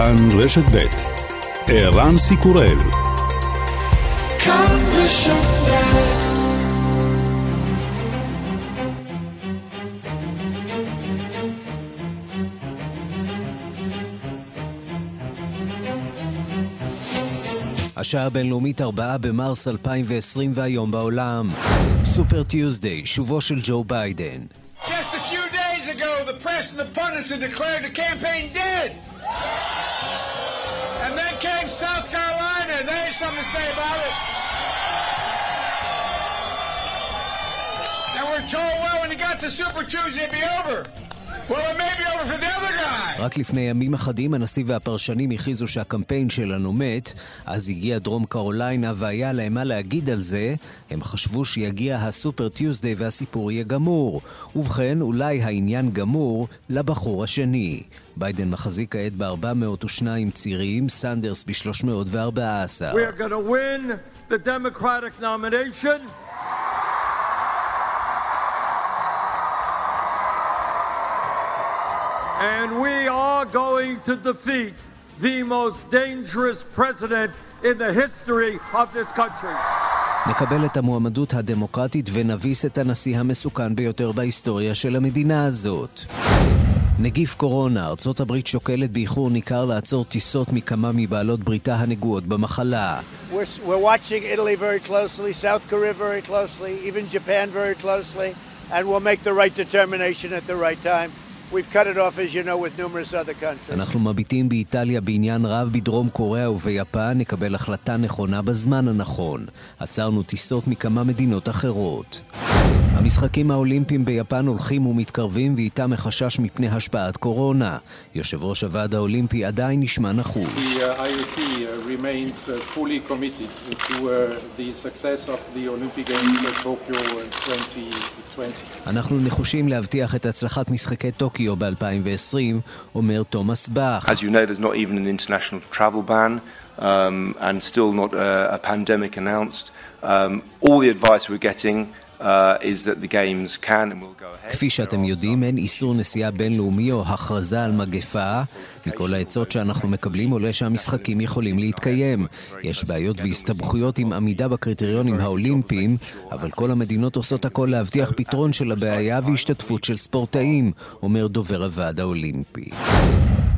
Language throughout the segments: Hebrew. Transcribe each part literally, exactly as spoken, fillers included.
כאן רשת בית ערן סיקורל כאן רשת בית. השעה הבינלאומית ארבעה במרץ אלפיים ועשרים והיום בעולם. סופר טיוזדיי, שובו של ג'ו ביידן. Just a few days ago the press and the pundits had declared the campaign dead. And then came South Carolina and they had something to say about it. And we're told, well, when you got to Super Tuesday it'd be over. Well, it may be over for the other guy. רק לפני ימים אחדים הנשיא והפרשנים הכריזו שהקמפיין שלנו מת, אז הגיע דרום קרוליינה והיה להם מה להגיד על זה. הם חשבו שיגיע הסופר טיוזדיי והסיפור יהיה גמור. ובכן, אולי העניין גמור לבחור השני. ביידן מחזיק כעת ב-ארבע מאות ושתיים צירים, סנדרס ב-שלוש מאות וארבע עשרה. We are going to win the Democratic nomination. And we are going to defeat the most dangerous president in the history of this country. נקבל את המועמדות הדמוקרטית ונביס את הנשיא המסוכן ביותר בהיסטוריה של המדינה הזאת. נגיף קורונה, ארצות הברית שוקלת באיחור ניכר לעצור טיסות מכמה מבעלות בריתה הנגועות במחלה. We're, we're watching Italy very closely, South Korea very closely, even Japan very closely, and we'll make the right determination at the right time. We've cut it off, as you know, with numerous other countries. אנחנו מביטים באיטליה בעניין רב בדרום קוריאה וביפן, נקבל החלטה נכונה בזמן הנכון. עצרנו טיסות מכמה מדינות אחרות. המשחקים האולימפיים ביפן הולכים ומתקרבים ואיתם החשש מפני השפעת קורונה. יושב ראש הוועד האולימפי עדיין נשמע נחוש. The I O C remains fully committed to the success of the Olympic Games in Tokyo twenty twenty. אנחנו נחושים להבטיח את הצלחת משחקי טוקיו ב-אלפיים ועשרים, אומר תומאס באך. As you know, there's not even an international travel ban um, and still not a, a pandemic announced. Um, all the advice we're getting is that the games can and will go ahead. כפי שאתם יודעים, אין איסור נסיעה בינלאומי או הכרזה על מגפה. מכל העצות שאנחנו מקבלים עולה שהמשחקים יכולים להתקיים. יש בעיות והסתבכויות עם עמידה בקריטריונים האולימפיים, אבל כל המדינות עושות הכל להבטיח פתרון של הבעיה והשתתפות של ספורטאים, אומר דובר הוועד האולימפי.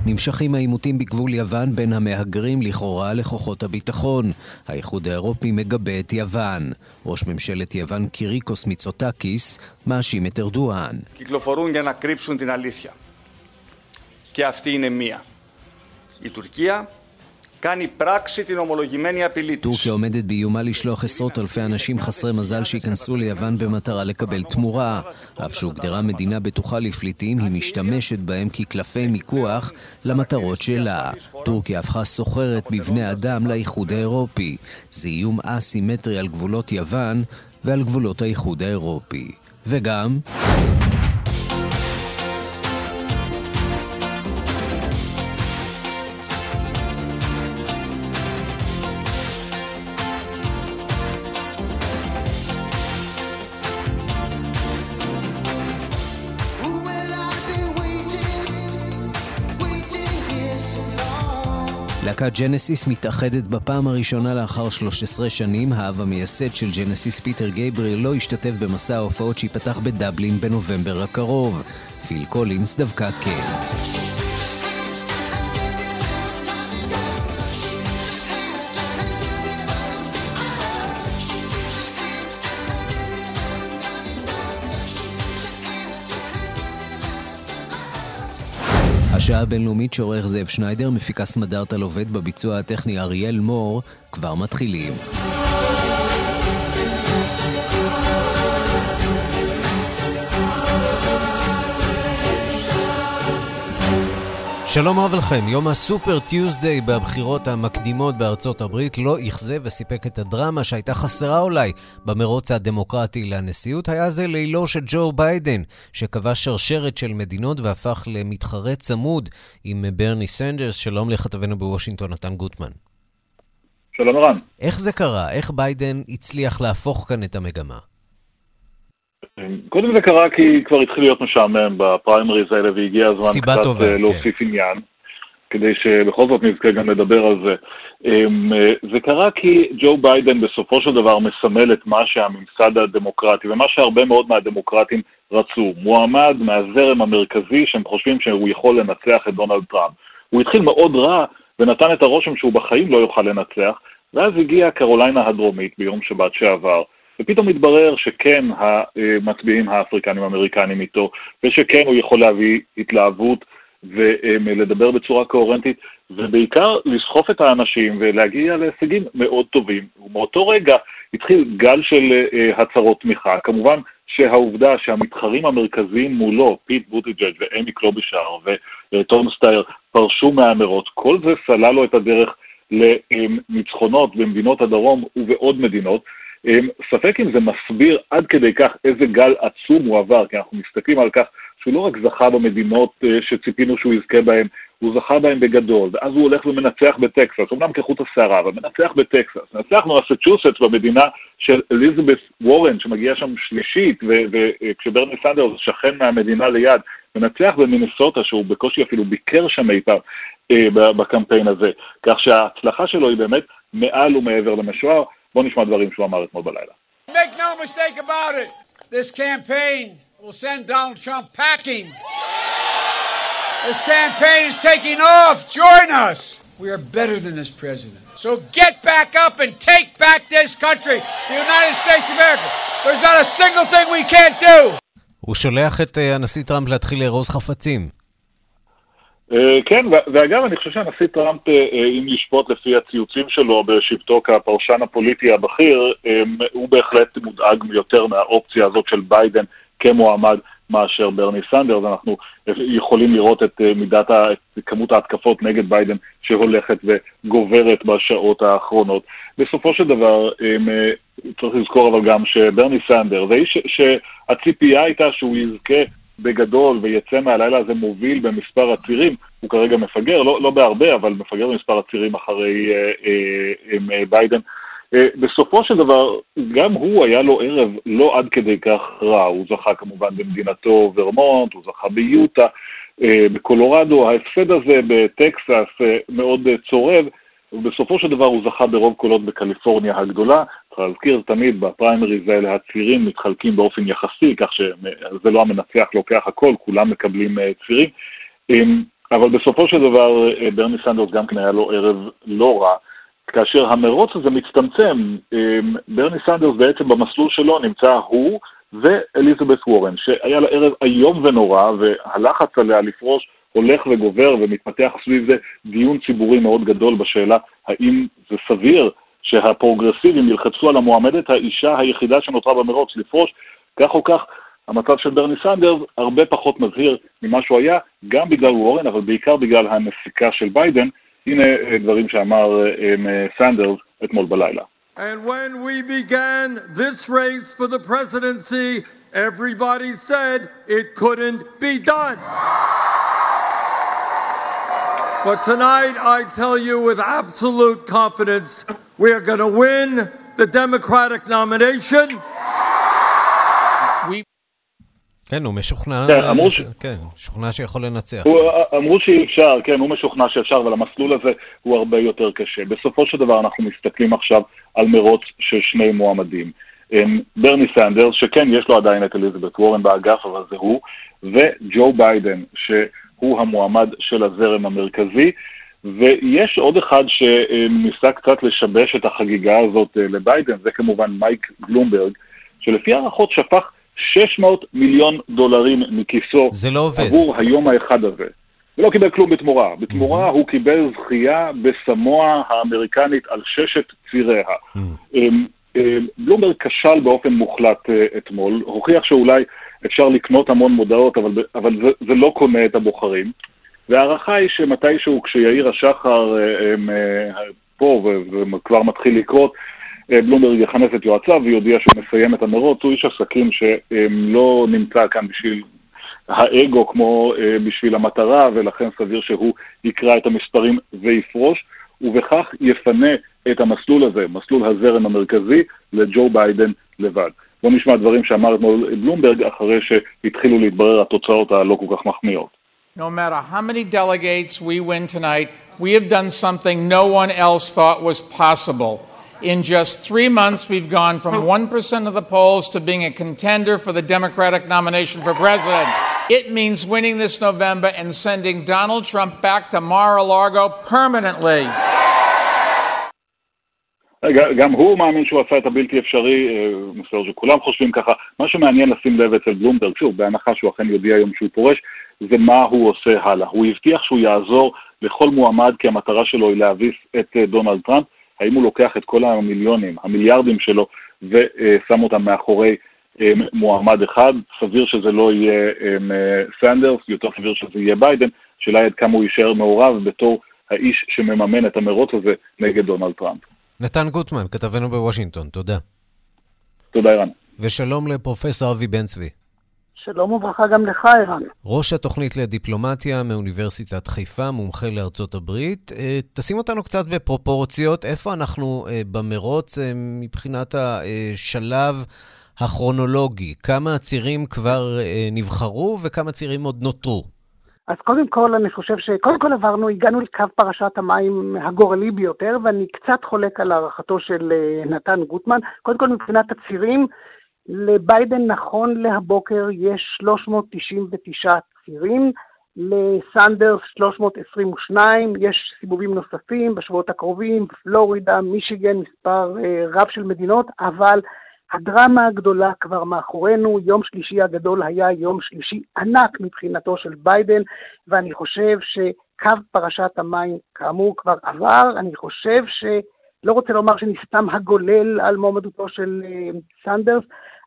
נמשכים העימותים בגבול יוון בין המהגרים לכאורה לכוחות הביטחון. האיחוד האירופי מגבה את יוון. ראש ממשלת יוון קיריקוס מיצוטקיס מאשים את ארדואן. קיטלופורון για να κρύψουν την αλήθεια. Και αυτή είναι μία. Η Τουρκία κάνει πράξη την ομολογημένη απειλή της. טורקיה עומדת באיומה לשלוח עשרות אלפי אנשים חסרי מזל שייכנסו ליוון במטרה לקבל תמורה. אף שהוגדרה מדינה בטוחה לפליטים, היא משתמשת בהם כקלפי מיקוח למטרות שלה. טורקיה הפכה סוחרת בבני אדם לאיחוד האירופי. זה איום אסימטרי על גבולות יוון ועל גבולות האיחוד האירופי. וגם להקת ג'נסיס מתאחדת בפעם הראשונה לאחר שלוש עשרה שנים. האב המייסד של ג'נסיס פיטר גבריל לא השתתף במסע ההופעות שיפתח בדבלין בנובמבר הקרוב. פיל קולינס דווקא כן. השעה הבינלאומית שעורך זאב שניידר, מפיקה סמדרת על עובד, בביצוע הטכני אריאל מור. כבר מתחילים. שלום רב לכם, יום הסופר טיוזדיי בבחירות המקדימות בארצות הברית לא יחזה וסיפק את הדרמה שהייתה חסרה אולי במרוץ הדמוקרטי לנשיאות. היה זה לילו של ג'ו ביידן שקבע שרשרת של מדינות והפך למתחרה צמוד עם ברני סנדרס. שלום לכתבנו בוושינגטון נתן גוטמן. שלום רן. איך זה קרה? איך ביידן הצליח להפוך כאן את המגמה? קודם זה קרה כי כבר התחיל להיות משעמם בפריימריז האלה והגיע הזמן קצת להוסיף עניין. כדי שבכל זאת נזכה גם לדבר על זה. זה קרה כי ג'ו ביידן בסופו של דבר מסמל את מה שהממסד הדמוקרטי, ומה שהרבה מאוד מהדמוקרטים רצו. מועמד מהזרם המרכזי שהם חושבים שהוא יכול לנצח את דונלד טראמפ. הוא התחיל מאוד רע ונתן את הרושם שהוא בחיים לא יוכל לנצח, ואז הגיעה קרוליינה הדרומית ביום שבת שעבר. ופתאום מתברר שכן המצביעים האפריקנים האמריקנים איתו, ושכן הוא יכול להביא התלהבות ולדבר בצורה קוהרנטית, ובעיקר לסחוף את האנשים ולהגיע להישגים מאוד טובים. ומאותו רגע התחיל גל של הצהרות תמיכה. כמובן שהעובדה שהמתחרים המרכזיים מולו, פיט בוטיג'אג ואמי קלובישר וטום סטייר, פרשו מהאמירות, כל זה סלל לו את הדרך לניצחונות במדינות הדרום ובעוד מדינות. ספק אם זה מסביר עד כדי כך איזה גל עצום הוא עבר, כי אנחנו מסתכלים על כך שהוא לא רק זכה במדינות שציפינו שהוא יזכה בהן, הוא זכה בהן בגדול, ואז הוא הולך ומנצח בטקסס, אמנם כחוט השערה, אבל מנצח בטקסס, מנצח במסצ'וסטס במדינה של אליזבת וורן, שמגיעה שם שלישית, וכשברני סנדרס שכן מהמדינה ליד, מנצח במינסוטה, שהוא בקושי אפילו ביקר שם איתה בקמפיין הזה, כך שההצלחה שלו היא באמת מעל ומעבר למשוער. בואו נשמע דברים שהוא אמר אתמול בלילה. Make no mistake about it. This campaign will send Donald Trump packing. This campaign is taking off. Join us. We are better than this president. So get back up and take back this country, the United States of America. There's not a single thing we can't do. הוא שולח את הנשיא טראמפ להתחיל לארוז חפצים. כן, ואגב אני חושב שהנשיא טראמפ, אם לשפוט לפי הציוצים שלו בשבתו כפרשן הפוליטי הבכיר, הוא בהחלט מודאג יותר מהאופציה הזאת של ביידן כמועמד מאשר ברני סנדרס. אנחנו יכולים לראות את מידת כמות ההתקפות נגד ביידן שהולכת וגוברת בשעות האחרונות. בסופו של דבר צריך לזכור אבל גם שברני סנדרס, שהציפייה הייתה שהוא יזכה בגדול ויצא מהלילה הזה מוביל במספר הצירים, הוא כרגע מפגר, לא, לא בהרבה, אבל מפגר במספר הצירים אחרי אה, אה, אה, ביידן. אה, בסופו של דבר, גם הוא היה לו ערב לא עד כדי כך רע, הוא זכה כמובן במדינתו ורמונט, הוא זכה ביוטה, אה, בקולורדו, ההפסד הזה בטקסס אה, מאוד אה, צורב, ובסופו של דבר הוא זכה ברוב קולות בקליפורניה הגדולה. צריך להזכיר תמיד בפריימריז האלה הצירים מתחלקים באופן יחסי, כך שזה לא המנצח לוקח הכל, כולם מקבלים צירים. אבל בסופו של דבר ברני סנדרס גם כן היה לו ערב לא רע. כאשר המרוץ הזה מצטמצם, ברני סנדרס בעצם במסלול שלו נמצא הוא ואליזבת וורן, שהיה לה ערב איום ונורא, והלחץ עליה לפרוש הולך וגובר, ומתפתח סביב זה דיון ציבורי מאוד גדול בשאלה האם זה סביר שהפרוגרסיבים ילחצו על המועמדת האישה היחידה שנותרה במרוץ לפרוש. כך או כך, המצב של ברני סנדרס הרבה פחות מזהיר ממה שהוא היה, גם בגלל וורן, אבל בעיקר בגלל הנסיקה של ביידן. הנה דברים שאמר סנדרס אתמול בלילה. And when we began this race for the presidency, everybody said it couldn't be done. But tonight I tell you with absolute confidence we are going to win the Democratic nomination. We כן, הוא משוכנע, כן, משוכנע שיכול לנצח. אמרו שאפשר, כן, הוא משוכנע שאפשר, אבל המסלול הזה הוא הרבה יותר קשה. בסופו של דבר אנחנו מסתכלים עכשיו על מרוץ של שני מועמדים. ברני סנדרס, שכן יש לו עדיין את אליזבת וורן באגף, אבל זה הוא, וג'ו ביידן, שהוא המועמד של הזרם המרכזי, ויש עוד אחד שניסה קצת לשבש את החגיגה הזאת לביידן, זה כמובן מייק בלומברג, שלפי הערכות שפך שש מאות מיליון דולרים מכיסו עבור היום האחד הזה. ולא קיבל כלום בתמורה. בתמורה הוא קיבל זכייה בסמואה האמריקנית על ששת ציריה. בלומברג כשל באופן מוחלט אתמול, הוכיח שאולי אפשר לקנות המון מודעות, אבל, אבל זה, זה לא קונה את הבוחרים. והערכה היא שמתישהו כשיאיר השחר הם, פה וכבר מתחיל לקרות, בלומברג יכנס את יועציו ויודיע שהוא מסיים את המרוץ. הוא איש עסקים שלא נמצא כאן בשביל האגו כמו בשביל המטרה, ולכן סביר שהוא יקרא את המספרים ויפרוש, ובכך יפנה את המסלול הזה, מסלול הזרם המרכזי, לג'ו ביידן לבד. בוא נשמע דברים שאמר בלומברג אחרי שהתחילו להתברר התוצאות הלא כל כך מחמיאות. No matter how many delegates we win tonight, we have done something no one else thought was possible. In just three months, we've gone from one percent of the polls to being a contender for the Democratic nomination for president. It means winning this November and sending Donald Trump back to Mar-a-Lago permanently. גם הוא מאמין שהוא עשה את הבלתי אפשרי, מסתבר שכולם חושבים ככה. מה שמעניין לשים לב אצל בלומברג, שוב, בהנחה שהוא אכן יודיע היום שהוא פורש, זה מה הוא עושה הלאה. הוא הבטיח שהוא יעזור לכל מועמד, כי המטרה שלו היא להביס את דונלד טראמפ. האם הוא לוקח את כל המיליונים, המיליארדים שלו, ושם אותם מאחורי מועמד אחד? סביר שזה לא יהיה סנדרס, יותר סביר שזה יהיה ביידן, שאלה עד כמה הוא יישאר מעורב בתור האיש שמממן את המרוץ הזה נגד דונלד טראמפ. נתן גוטמן, כתבנו בוושינגטון, תודה. תודה, אירן. ושלום לפרופסור אבי בנצבי. שלום וברכה גם לך, אירן. ראש התוכנית לדיפלומטיה מאוניברסיטת חיפה, מומחה לארצות הברית. תשים אותנו קצת בפרופורציות, איפה אנחנו במרוץ מבחינת השלב הכרונולוגי? כמה הצירים כבר נבחרו וכמה צירים עוד נותרו? אז קודם כל, אני חושב שקודם כל עברנו, הגענו לקו פרשת המים הגורלי ביותר, ואני קצת חולק על הערכתו של נתן גוטמן. קודם כל, מבחינת הצירים, לביידן נכון להבוקר יש שלוש מאות תשעים ותשעה צירים, לסנדרס שלוש מאות עשרים ושניים, יש סיבובים נוספים בשבועות הקרובים, פלורידה, מישיגן, מספר רב של מדינות, אבל הדרמה הגדולה כבר מאחורינו. יום שלישי הגדול היה יום שלישי ענק מבחינתו של ביידן, ואני חושב שקו פרשת המים כאמור כבר עבר. אני חושב שלא רוצה לומר שנסתם הגולל על מועמדותו של סנדרס,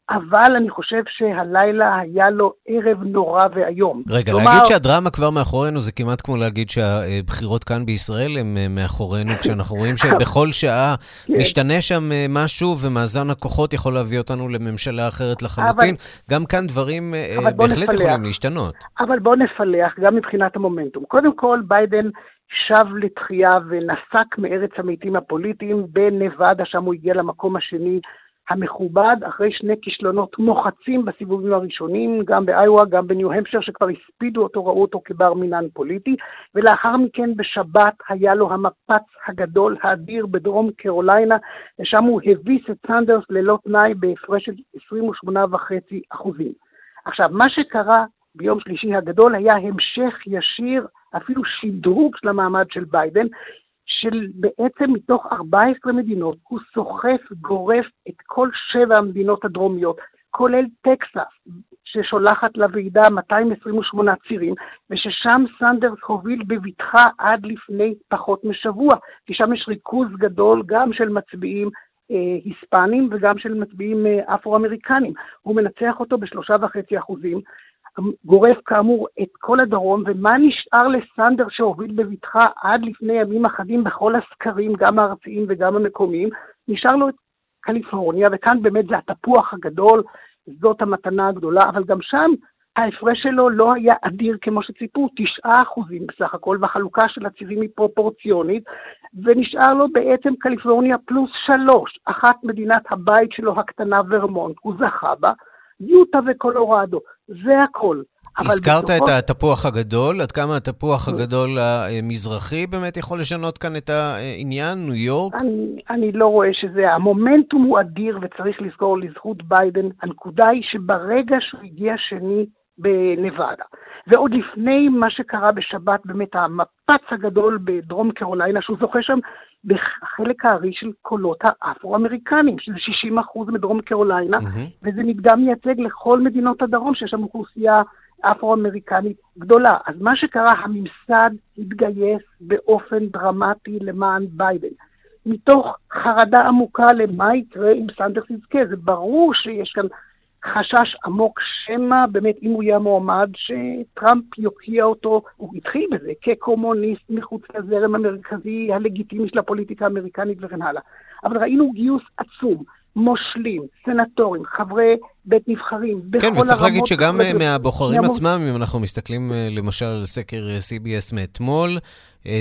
אבל אני חושב שהלילה היה לו ערב נורא והיום. רגע, כלומר, להגיד שהדרמה כבר מאחורינו זה כמעט כמו להגיד שהבחירות כאן בישראל הם מאחורינו, כשאנחנו רואים שבכל שעה משתנה שם משהו ומאזן הכוחות יכול להביא אותנו לממשלה אחרת לחלוטין. אבל, גם כאן דברים בהחלט נפלח, יכולים להשתנות. אבל בואו נפלח גם מבחינת המומנטום. קודם כל, ביידן שב לתחייה ונסק מארץ המתים הפוליטיים בנבדה, שם הוא הגיע למקום השני המכובד, אחרי שני כישלונות מוחצים בסיבובים הראשונים, גם באיווה, גם בניו-המפשר, שכבר הספידו אותו, ראו אותו כבר מינן פוליטי, ולאחר מכן בשבת היה לו המפץ הגדול, האדיר, בדרום קרוליינה, לשם הוא הביס את סנדרס ללא תנאי בהפרש של עשרים ושמונה נקודה חמש אחוזים. עכשיו, מה שקרה ביום שלישי הגדול היה המשך ישיר, אפילו שדרוג של המעמד של ביידן, של בעצם מתוך ארבע עשרה מדינות, הוא סוחף גורף את כל שבע המדינות הדרומיות, כולל טקסס, ששולחת לוועידה מאתיים עשרים ושמונה צירים, וששם סנדרס הוביל בבטחה עד לפני פחות משבוע, כי שם יש ריכוז גדול גם של מצביעים אה, היספנים וגם של מצביעים אה, אפרו-אמריקנים. הוא מנצח אותו בשלושה וחצי אחוזים, גורף כאמור את כל הדרום, ומה נשאר לסנדר שהוביל בבטחה עד לפני ימים אחדים בכל הסקרים, גם הארציים וגם המקומיים? נשאר לו את קליפורניה, וכאן באמת זה התפוח הגדול, זאת המתנה הגדולה, אבל גם שם ההפרש שלו לא היה אדיר כמו שציפו, תשעה אחוזים בסך הכל, והחלוקה של הצירים היא פרופורציונית, ונשאר לו בעצם קליפורניה פלוס שלוש, אחת מדינת הבית שלו הקטנה ורמונט, הוא זכה בה, יוטה וקולורדו, זה הכל. הזכרת את התפוח הגדול, עד כמה התפוח הגדול המזרחי באמת יכול לשנות כאן את העניין, ניו יורק? אני, אני לא רואה שזה, המומנטום הוא אדיר וצריך לזכור לזכות ביידן, הנקודה היא שברגע שהוא הגיע שני בנבדה, ועוד לפני מה שקרה בשבת, באמת המפץ הגדול בדרום קרוליינה, שהוא זוכה שם בחלק הארי של קולות האפרו-אמריקנים, שזה שישים אחוז מדרום קרוליינה, mm-hmm. וזה מדגם מייצג לכל מדינות הדרום, שיש שם אוכלוסייה אפרו-אמריקנית גדולה. אז מה שקרה, הממסד התגייס באופן דרמטי למען ביידן, מתוך חרדה עמוקה למה יקרה עם סנדרס יזכה. זה ברור שיש כאן חשש עמוק שמה, באמת אם הוא יהיה מועמד, שטראמפ יוקיע אותו, הוא התחיל בזה, כקומוניסט מחוץ לזרם המרכזי, הלגיטימי של הפוליטיקה האמריקנית וכן הלאה. אבל ראינו גיוס עצום, מושלים, סנטורים, חברי בית נבחרים. כן, וצריך להגיד שגם מהבוחרים עצמם, אם אנחנו מסתכלים למשל על סקר סי בי אס מאתמול,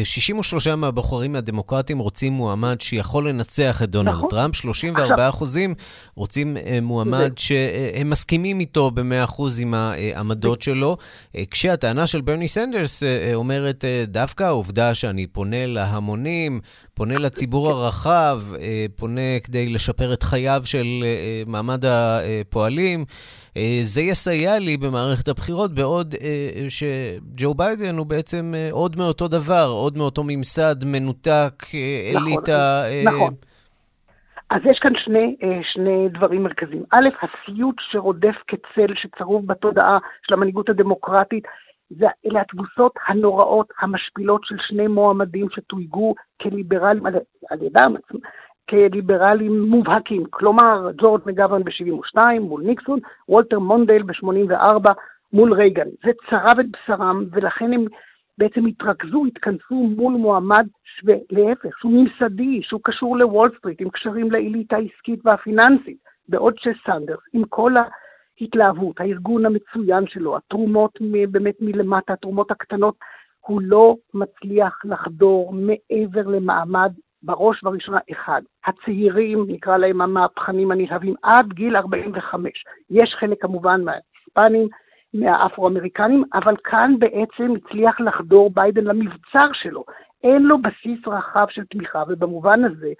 שישים ושלושה מהבוחרים הדמוקרטים רוצים מועמד שיכול לנצח את דונלד נכון. טראמפ, שלושים וארבעה אחוזים רוצים מועמד שהם מסכימים איתו ב-מאה אחוז עם העמדות שלו, כשהטענה של ברני סנדרס אומרת דווקא העובדה שאני פונה להמונים, פונה לציבור הרחב, פונה כדי לשפר את חייו של מעמד הפועלים, זה יסייע לי במערכת הבחירות, בעוד שג'ו ביידן הוא בעצם עוד מאותו דבר, עוד מאותו ממסד, מנותק, אליטה. נכון, נכון. אז יש כאן שני, שני דברים מרכזיים. א', הסיוט שרודף כצל שצרוב בתודעה של המנהיגות הדמוקרטית, זה אלה התבוסות הנוראות, המשפילות של שני מועמדים שתויגו כליברלים, על, על ידם עצמם, כליברלים מובהקים, כלומר ג'ורג' מגוון ב-שבעים ושתיים מול ניקסון, וולטר מונדל ב-שמונים וארבע מול רייגן. זה צרב את בשרם, ולכן הם בעצם התרכזו, התכנסו מול מועמד שווה להפך, שהוא ממסדי, שהוא קשור לוול סטריט, עם קשרים לאליטה העסקית והפיננסית, בעוד שסנדרס, עם כל ההתלהבות, הארגון המצוין שלו, התרומות באמת מלמטה, התרומות הקטנות, הוא לא מצליח לחדור מעבר למעמד בראש ובראשונה אחד. הצעירים, נקרא להם המהפכנים הנלהבים, עד גיל ארבעים וחמש. יש חלק כמובן מההיספנים, מהאפרו-אמריקנים, אבל כאן בעצם הצליח לחדור ביידן למבצר שלו. אין לו בסיס רחב של תמיכה, ובמובן הזה,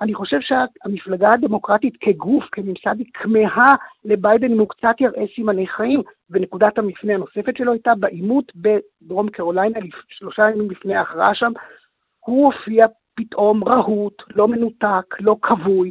אני חושב שהמפלגה הדמוקרטית כגוף, כממסד, היא כמהה לביידן, הוא קצת יראה סימני חיים, ונקודת המפנה הנוספת שלו הייתה בעימות בדרום קרוליינה, שלושה ימים לפני ההכרעה שם, הוא הופיע פתאום רהוט, לא מנותק, לא קבוי.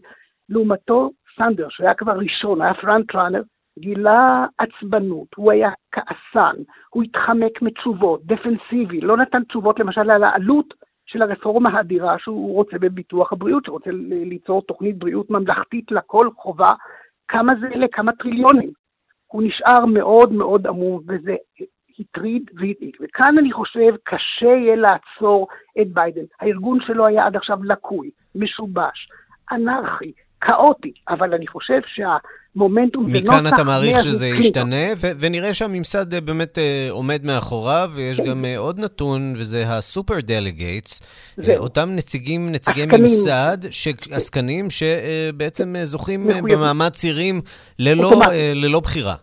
לעומתו, סנדר, שהיה כבר ראשון, היה פרנט ראנר, גילה עצבנות, הוא היה כעסן, הוא התחמק מתשובות, דפנסיבי, לא נתן תשובות למשל על העלות של הרפורמה האדירה שהוא רוצה בביטוח הבריאות, שרוצה ליצור תוכנית בריאות ממלכתית לכל חובה, כמה זה אלה, כמה טריליונים. הוא נשאר מאוד מאוד עמום, וזה הטריד והדאיג. וכאן אני חושב קשה יהיה לעצור את ביידן. הארגון שלו היה עד עכשיו לקוי, משובש, אנרכי, כאוטי, אבל אני חושב שהמומנטום מכאן אתה מעריך שזה ישתנה, ונראה שהממסד באמת עומד מאחוריו, ויש גם עוד נתון, וזה הסופר דליגייטס, אותם נציגים, נציגי ממסד, עסקנים שבעצם זוכים במעמד צירים ללא בחירה,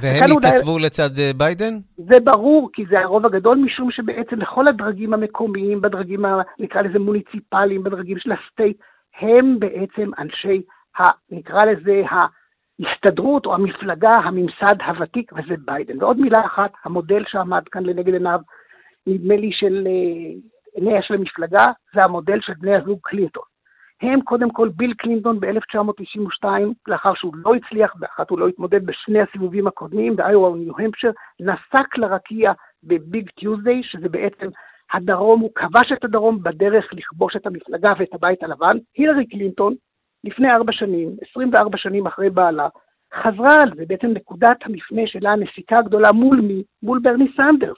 והם התעצבו לצד ביידן? זה ברור, כי זה הרוב הגדול, משום שבעצם לכל הדרגים המקומיים, בדרגים, נקרא לזה מוניציפליים, בדרגים של הסטייט, הם בעצם אנשי, נקרא לזה, ההסתדרות או המפלגה, הממסד הוותיק, וזה ביידן. ועוד מילה אחת, המודל שעמד כאן לנגד עיניו, נדמה לי של עיניה של המפלגה, זה המודל של בני הזוג קלינטון. הם קודם כל ביל קלינטון ב-אלף תשע מאות תשעים ושתיים, לאחר שהוא לא הצליח, באחת הוא לא התמודד בשני הסיבובים הקודמים, באיואה וניו-המפשר, נסק לרקיע בביג טיוזדיי, שזה בעצם הדרום, הוא כבש את הדרום בדרך לכבוש את המפלגה ואת הבית הלבן. הילרי קלינטון, לפני ארבע שנים, עשרים וארבע שנים אחרי בעלה, חזרה על זה, בעצם נקודת המפנה שלה, הנסיקה הגדולה מול מי? מול ברני סנדרס.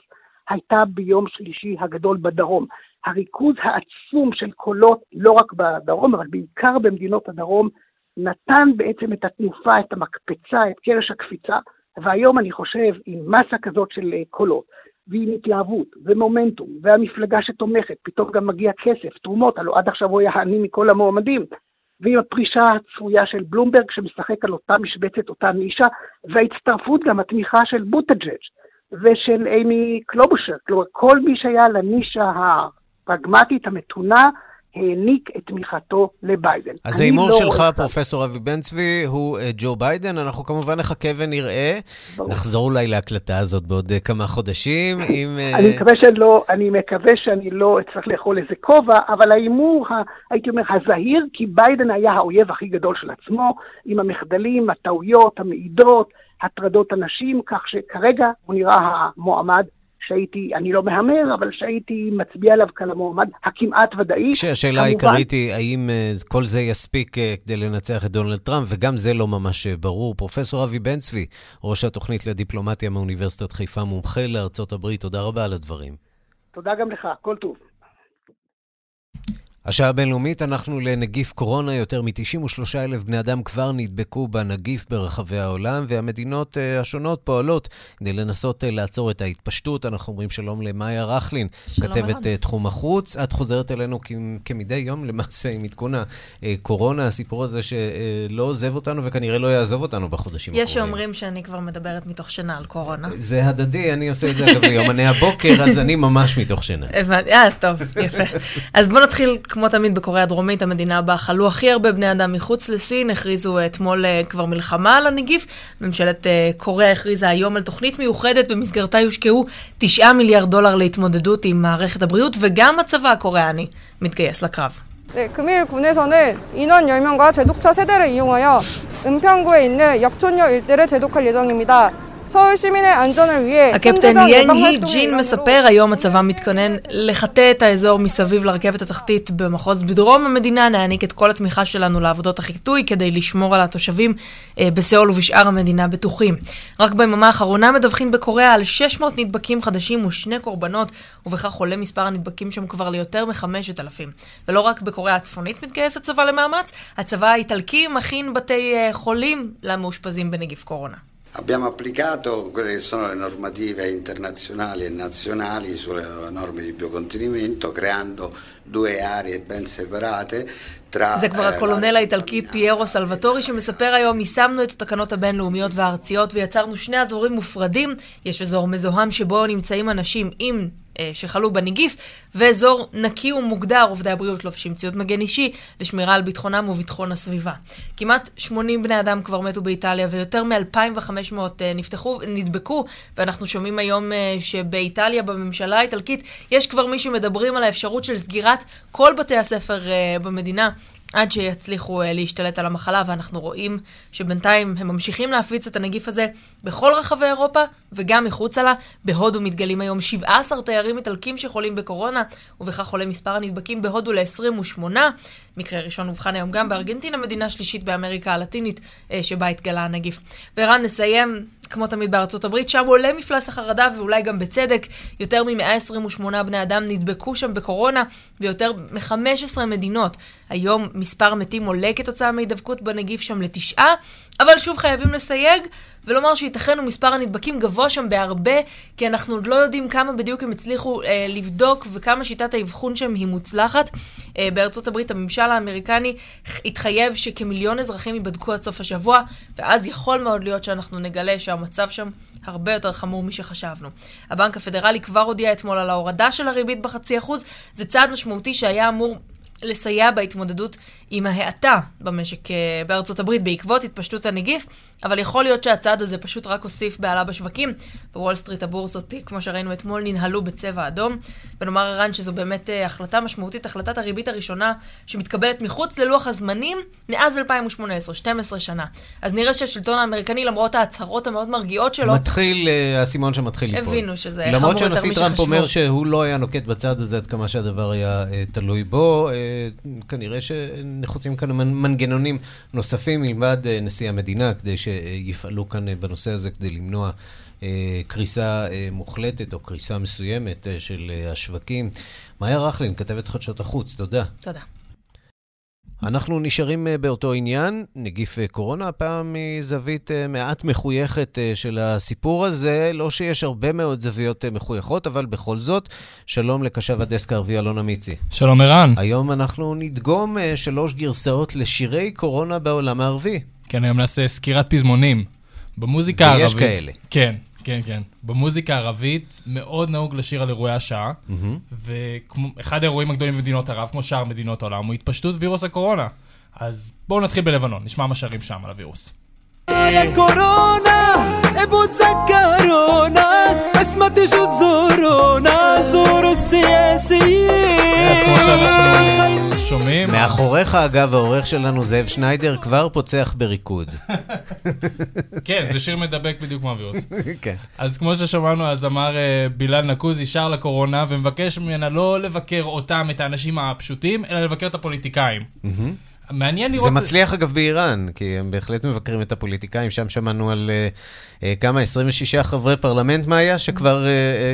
הייתה ביום שלישי הגדול בדרום. הריכוז העצום של קולות, לא רק בדרום, אבל בעיקר במדינות הדרום, נתן בעצם את התנופה, את המקפצה, את קרש הקפיצה, והיום אני חושב, עם מסה כזאת של קולות, ועם התלהבות ומומנטום, והמפלגה שתומכת, פתאום גם מגיע כסף, תרומות, הלוא עד עכשיו הוא יעני מכל המועמדים, ועם הפרישה הצפויה של בלומברג, שמשחק על אותה משבצת, אותה נישה, וההצטרפות גם התמיכה של בוטג'אג' ושל אימי קלובושר, כלומר כל מי שהיה לנישה הפרגמטית, המתונה, העניק את תמיכתו לביידן. אז האימור לא שלך, רוצה. פרופסור אבי בנצבי, הוא ג'ו ביידן. אנחנו כמובן נחכה ונראה. ברור. נחזור אולי להקלטה הזאת בעוד כמה חודשים. עם, אני, מקווה שלא, אני מקווה שאני לא אצלח לאכול איזה כובע, אבל האימור, הייתי אומר, הזהיר, כי ביידן היה האויב הכי גדול של עצמו, עם המחדלים, הטעויות, המעידות, הטרדות הנשים, כך שכרגע הוא נראה המועמד, שהייתי, אני לא מהמר, אבל שהייתי מצביע עליו כאן למועמד הכמעט ודאי. כשהשאלה העיקרית היא, האם כל זה יספיק כדי לנצח את דונלד טראמפ, וגם זה לא ממש ברור. פרופסור אבי בנצבי, ראש התוכנית לדיפלומטיה מאוניברסיטת חיפה, מומחה לארצות הברית, תודה רבה על הדברים. תודה גם לך, כל טוב. השעה הבינלאומית, אנחנו לנגיף קורונה. יותר מ-תשעים ושלושה אלף בני אדם כבר נדבקו בנגיף ברחבי העולם, והמדינות השונות פועלות כדי לנסות לעצור את ההתפשטות. אנחנו אומרים שלום למאיה רחלין, כתבת תחום החוץ. את חוזרת אלינו כמדי יום למעשה עם עדכון הקורונה, הסיפור הזה שלא עוזב אותנו וכנראה לא יעזוב אותנו בחודשים הקרובים. יש שאומרים שאני כבר מדברת מתוך שינה על קורונה. זה הדדי, אני עושה את זה אגב ליומני הבוקר, אז אני ממש מתוך שינה. טוב, יפה. אז בוא נתחיל כמו תמיד בקוריאה הדרומית, המדינה בה חלו הכי הרבה בני אדם מחוץ לסין, הכריזו אתמול כבר מלחמה על הנגיף. ממשלת קוריאה הכריזה היום על תוכנית מיוחדת, במסגרתה יושקעו תשעה מיליארד דולר להתמודדות עם מערכת הבריאות, וגם הצבא הקוריאני מתגייס לקרב. 네, 금일 군에서는 인원 열 명과 제독차 세대를 이용하여 은평구에 있는 역촌역 일대를 제독할 예정입니다. הקפטן ינג הי ג'ין מספר, היום הצבא מתכונן לחטא את האזור מסביב לרכבת התחתית במחוז בדרום המדינה. נעניק את כל התמיכה שלנו לעבודות החיטוי כדי לשמור על התושבים בסאול ובשאר המדינה בטוחים. רק ביממה האחרונה מדווחים בקוריאה על שש מאות נדבקים חדשים ושני קורבנות, ובכך עולה מספר הנדבקים שם כבר ליותר מ-חמשת אלפים. ולא רק בקוריאה הצפונית מתגייס הצבא למאמץ, הצבא האיטלקי מכין בתי חולים למאושפזים בנגיף קורונה. Abbiamo applicato quelle che sono le normative internazionali e nazionali sulle norme di biocontenimento, creando due aree ben separate. זה כבר הקולונל האיטלקי פיירו סלווטורי שמספר היום, יישמנו את התקנות הבינלאומיות והארציות ויצרנו שני אזורים מופרדים. יש אזור מזוהם שבו נמצאים אנשים עם שחלו בנגיף, ואזור נקי ומוגדר, עובדי הבריאות לובשים ציוד מגן אישי לשמירה על ביטחונם וביטחון הסביבה. כמעט שמונים בני אדם כבר מתו באיטליה, ויותר מ-אלפיים וחמש מאות נפתחו, נדבקו, ואנחנו שומעים היום שבאיטליה, בממשלה האיטלקית, יש כבר מי שמדברים על האפשרות של סגירת כל בתי הספר במדינה, עד שיצליחו להשתלט על המחלה, ואנחנו רואים שבינתיים הם ממשיכים להפיץ את הנגיף הזה בכל רחבי אירופה, וגם מחוצה לה. בהודו מתגלים היום שבעה עשר תיירים איטלקים שחולים בקורונה, ובכך עולה מספר הנדבקים בהודו ל-עשרים ושמונה. מקרה ראשון נבחן היום גם בארגנטינה, מדינה שלישית באמריקה הלטינית שבה התגלה הנגיף. ורן, נסיים כמו תמיד בארצות הברית, שם עולה מפלס החרדה, ואולי גם בצדק. יותר מ-מאה עשרים ושמונה בני אדם נדבקו שם בקורונה, ויותר מ-חמש עשרה מדינות. היום מספר מתים עולה כתוצאה מהידבקות בנגיף שם לתשעה, אבל שוב חייבים לסייג ולומר שייתכן ומספר הנדבקים גבוה שם בהרבה, כי אנחנו עוד לא יודעים כמה בדיוק הם הצליחו אה, לבדוק וכמה שיטת האבחון שם היא מוצלחת. אה, בארצות הברית הממשל האמריקני התחייב שכמיליון אזרחים ייבדקו עד סוף השבוע, ואז יכול מאוד להיות שאנחנו נגלה שהמצב שם הרבה יותר חמור משחשבנו. הבנק הפדרלי כבר הודיע אתמול על ההורדה של הריבית בחצי אחוז, זה צעד משמעותי שהיה אמור לסייע בהתמודדות עם ההאטה במשק בארצות הברית בעקבות התפשטות הנגיף, אבל יכול להיות שהצעד הזה פשוט רק הוסיף בעלה בשווקים. בוול סטריט הבורסות, כמו שראינו אתמול, ננהלו בצבע אדום. ונאמר הרן שזו באמת החלטה משמעותית, החלטת הריבית הראשונה שמתקבלת מחוץ ללוח הזמנים מאז אלפיים ושמונה עשרה, שתים עשרה שנה. אז נראה שהשלטון האמריקני, למרות ההצהרות המאוד מרגיעות שלו, מתחיל, הסימון שמתחיל ליפול. הבינו שזה חמור יותר משחשבו. למרות שהנשיא טראמפ אומר שהוא לא היה נוקט בצעד הזה עד כמה שהדבר היה תלוי בו, כנראה שנחוצים כאן מנגנונים נוספים מלבד נשיא המדינה, כדי שיפעלו כאן בנושא הזה, כדי למנוע קריסה מוחלטת או קריסה מסוימת של השווקים. מאיה רחלין, כתבת חדשות החוץ, תודה. תודה. אנחנו נשארים באותו עניין, נגיף קורונה, הפעם מזווית מעט מחויכת של הסיפור הזה, לא שיש הרבה מאוד זוויות מחויכות, אבל בכל זאת, שלום לקשב הדסק הערבי אלון אמיצי. שלום ערן. היום אנחנו נדגום שלוש גרסאות לשירי קורונה בעולם הערבי. כן, היום נעשה סקירת פזמונים. במוזיקה הערבית. ויש כאלה. כן. כן, כן. במוזיקה הערבית מאוד נהוג לשיר על אירועי השעה, ואחד האירועים הגדולים במדינות ערב, כמו שאר מדינות העולם, הוא התפשטות וירוס הקורונה. אז בואו נתחיל בלבנון, נשמע מה שרים שם על הווירוס. קורונה, אבוט זה קורונה, אסמת ג'וד זורונה, זורו סייסי. אז כמו שאנחנו שומעים. מאחוריך, אגב, העורך שלנו זאב שניידר כבר פוצח בריקוד. כן, זה שיר מדבק בדיוק כמו הווירוס. כן. אז כמו ששמענו, אז אמר בילאל נקוזי, שר לקורונה, ומבקש ממנה לא לבקר אותם, את האנשים הפשוטים, אלא לבקר את הפוליטיקאים. מעניין לראות... זה מצליח אגב באיראן, כי הם בהחלט מבקרים את הפוליטיקאים, שם שמענו על אה, כמה, עשרים ושישה חברי פרלמנט מה היה, שכבר אה,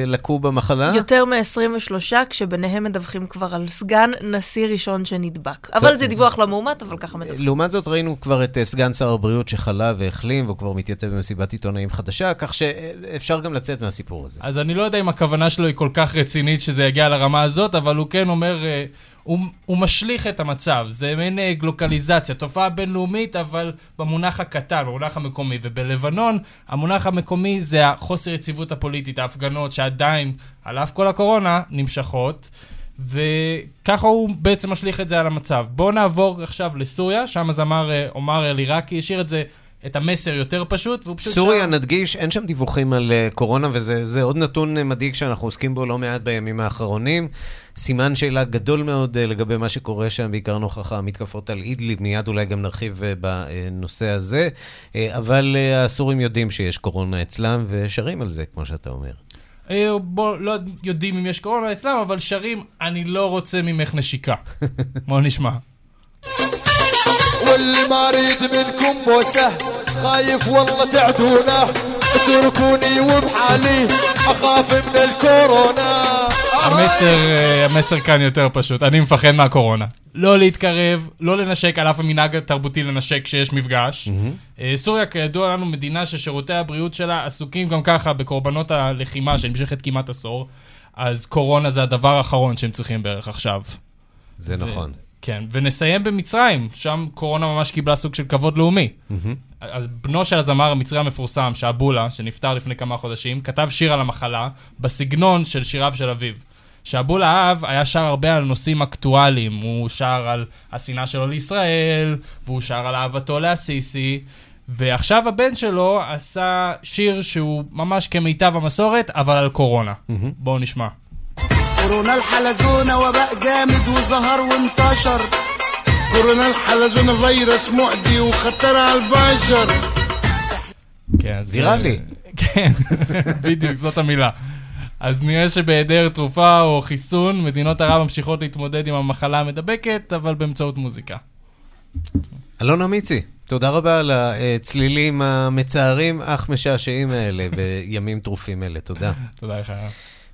לקו במחלה? יותר מ-עשרים ושלושה, כשביניהם מדווחים כבר על סגן נשיא ראשון שנדבק. אבל זה דיווח למעומת, אבל ככה מדווחים. לעומת זאת ראינו כבר את סגן שר הבריאות שחלה והחלים, והוא כבר מתייצב במסיבת עיתונאים חדשה, כך שאפשר גם לצאת מהסיפור הזה. אז אני לא יודע אם הכוונה שלו היא כל כך רצינית שזה יגיע לרמה הזאת, אבל הוא כן אומר... הוא, הוא משליך את המצב, זה מין גלוקליזציה, תופעה בינלאומית, אבל במונח הקטן, במונח המקומי, ובלבנון, המונח המקומי זה החוסר יציבות הפוליטית, ההפגנות שעדיין, על אף כל הקורונה, נמשכות, וככה הוא בעצם משליך את זה על המצב. בואו נעבור עכשיו לסוריה, שם הזמר עומר אל-עיראקי השאיר את זה, את המסר יותר פשוט. סוריה, שם... נדגיש, אין שם דיווחים על uh, קורונה, וזה עוד נתון uh, מדאיג שאנחנו עוסקים בו לא מעט בימים האחרונים. סימן שאלה גדול מאוד uh, לגבי מה שקורה שם, בעיקר נוכח המתקפות על אידליב, מיד אולי גם נרחיב uh, בנושא הזה, uh, אבל uh, הסורים יודעים שיש קורונה אצלם, ושרים על זה, כמו שאתה אומר. בוא, לא יודעים אם יש קורונה אצלם, אבל שרים, אני לא רוצה ממך נשיקה. בוא נשמע. واللي ما اريد منكم بوسه خايف والله تعدونه اتركوني وبحالي اخاف من الكورونا המסר, המסר כאן יותר פשוט, אני מפחד מהקורונה. לא להתקרב, לא לנשק, על אף המנהג התרבותי לנשק כשיש מפגש. Mm-hmm. סוריה כידוע לנו מדינה ששירותי הבריאות שלה עסוקים גם ככה בקורבנות הלחימה שנמשכת כמעט עשור, אז קורונה זה הדבר האחרון שהם צריכים בערך עכשיו. זה ו... נכון. כן, ונסיים במצרים, שם קורונה ממש קיבלה סוג של כבוד לאומי. אז בנו של הזמר המצרי המפורסם, שעבולה, שנפטר לפני כמה חודשים, כתב שיר על המחלה בסגנון של שיריו של אביו. שעבולה האב היה שר הרבה על נושאים אקטואליים, הוא שר על השנאה שלו לישראל, והוא שר על אהבתו לאסיסי, ועכשיו הבן שלו עשה שיר שהוא ממש כמיטב המסורת, אבל על קורונה. בואו נשמע. كورونا الحلزونه وباء جامد وظهر وانتشر كورونا الحلزونه فيروس معدي وخطر على البشر נראה לי כן בדיוק זאת המילה. אז נראה שבהיעדר תרופה או חיסון מדינות ערב ממשיכות להתמודד עם המחלה המדבקת אבל באמצעות מוזיקה. אלון אמיצי, תודה רבה על הצלילים המצערים אך משעשעים האלה בימים טרופים אלה. תודה. תודה לך.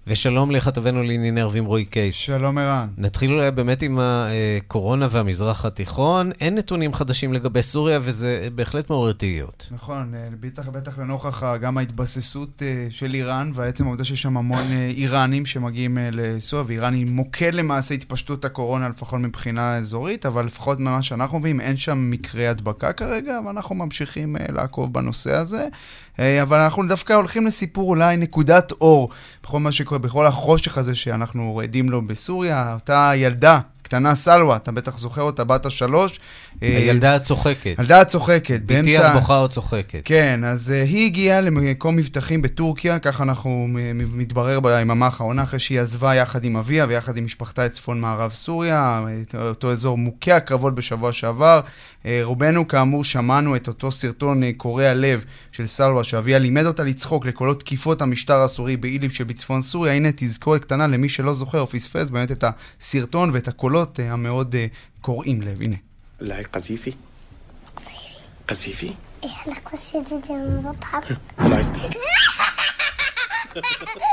ושלום לכתבנו לענייני ערבים רוי קייס. שלום ערן. נתחיל אולי באמת עם הקורונה והמזרח התיכון. אין נתונים חדשים לגבי סוריה, וזה בהחלט מעורר תהיות. נכון, בטח, בטח לנוכח גם ההתבססות של איראן, והעצם העובדה שיש שם המון איראנים שמגיעים לסוריה, ואיראן היא מוקד למעשה התפשטות הקורונה, לפחות מבחינה אזורית, אבל לפחות ממה שאנחנו מבינים, אין שם מקרי הדבקה כרגע, ואנחנו ממשיכים לעקוב בנושא הזה. אבל אנחנו דווקא הולכים לסיפור אולי נקודת אור, בכל מה שקורה, בכל החושך הזה שאנחנו עדים לו בסוריה, אותה ילדה קטנה סלווה, אתה בטח זוכר אותה, בת השלוש. הילדה הצוחקת. הילדה הצוחקת. ביתי הבוכה או צוחקת. כן, אז היא הגיעה למקום מבטחים בטורקיה, ככה אנחנו מתברר ביממה האחרונה, אחרי שהיא עזבה יחד עם אביה ויחד עם משפחתה את צפון מערב סוריה, אותו אזור מוכה הקרבות בשבוע שעבר. רובנו כאמור שמענו את אותו סרטון קורע לב של סלווה, שאביה לימד אותה לצחוק לקולות תקיפות המשטר הסורי באידליב שבצפון סוריה. הנה תזכורת קטנה למי שלא זוכר או פספס באמת את הסרטון ואת הקולות המאוד קורעים לב. הנה. لاي قذيفي قذيفي احنا قصيده المطعم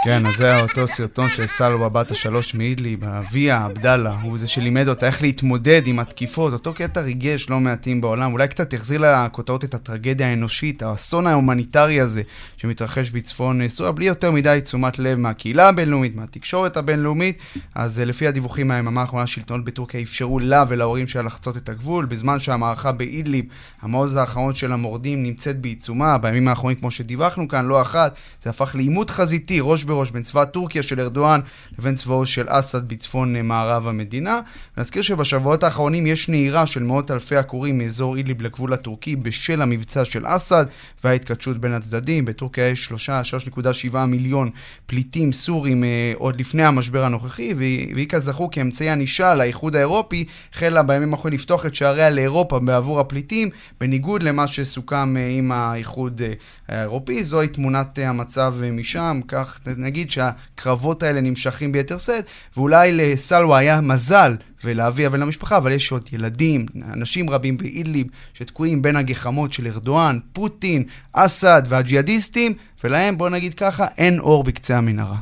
כן, אז זה אותו סרטון של סלווה בת השלוש מאידליב, אביה, עבדאללה, הוא זה שלימד אותה איך להתמודד עם התקיפות, אותו קטע ריגש לא מעטים בעולם, אולי קצת תחזיר לכותרות את הטרגדיה האנושית, האסון ההומניטרי הזה שמתרחש בצפון סוריה, בלי יותר מדי תשומת לב מהקהילה הבינלאומית, מהתקשורת הבינלאומית. אז לפי הדיווחים מהיממה האחרונה, שלטונות בטורקיה אפשרו לה ולהורים שלה לחצות את הגבול, בזמן שהמערכה באידליב, המעוז האחרון של המורדים, נמצאת בעיצומה. בימים האחרונים, כמו שדיווחנו כאן, לא אחת, זה הפך לעימות חזיתי, ראש בראש, בין צבא טורקיה של ארדואן לבין צבאו של אסד בצפון מערב המדינה. נזכיר שבשבועות האחרונים יש נהירה של מאות אלפי עקורים מאזור אידליב לגבול הטורקי בשל המבצע של אסד וההתכתשות בין הצדדים. בטורקיה יש שלוש נקודה שבע מיליון פליטים סורים עוד לפני המשבר הנוכחי, והיא כזכו כאמצעי הנישה לאיחוד האירופי, החלה בימים האחרונים לפתוח את שעריה לאירופה בעבור הפליטים, בניגוד למה שסוכם עם האיחוד האירופי. זוהי תמונת המצב משם. גם כך נגיד שהקרבות האלה נמשכים ביתר סט, ואולי לסלווה היה מזל ולאביה ולמשפחה, אבל יש עוד ילדים, אנשים רבים באידליב שתקועים בין הגחמות של ארדואן, פוטין, אסד והג'יהאדיסטים, ולהם, בוא נגיד ככה, אין אור בקצה המנהרה.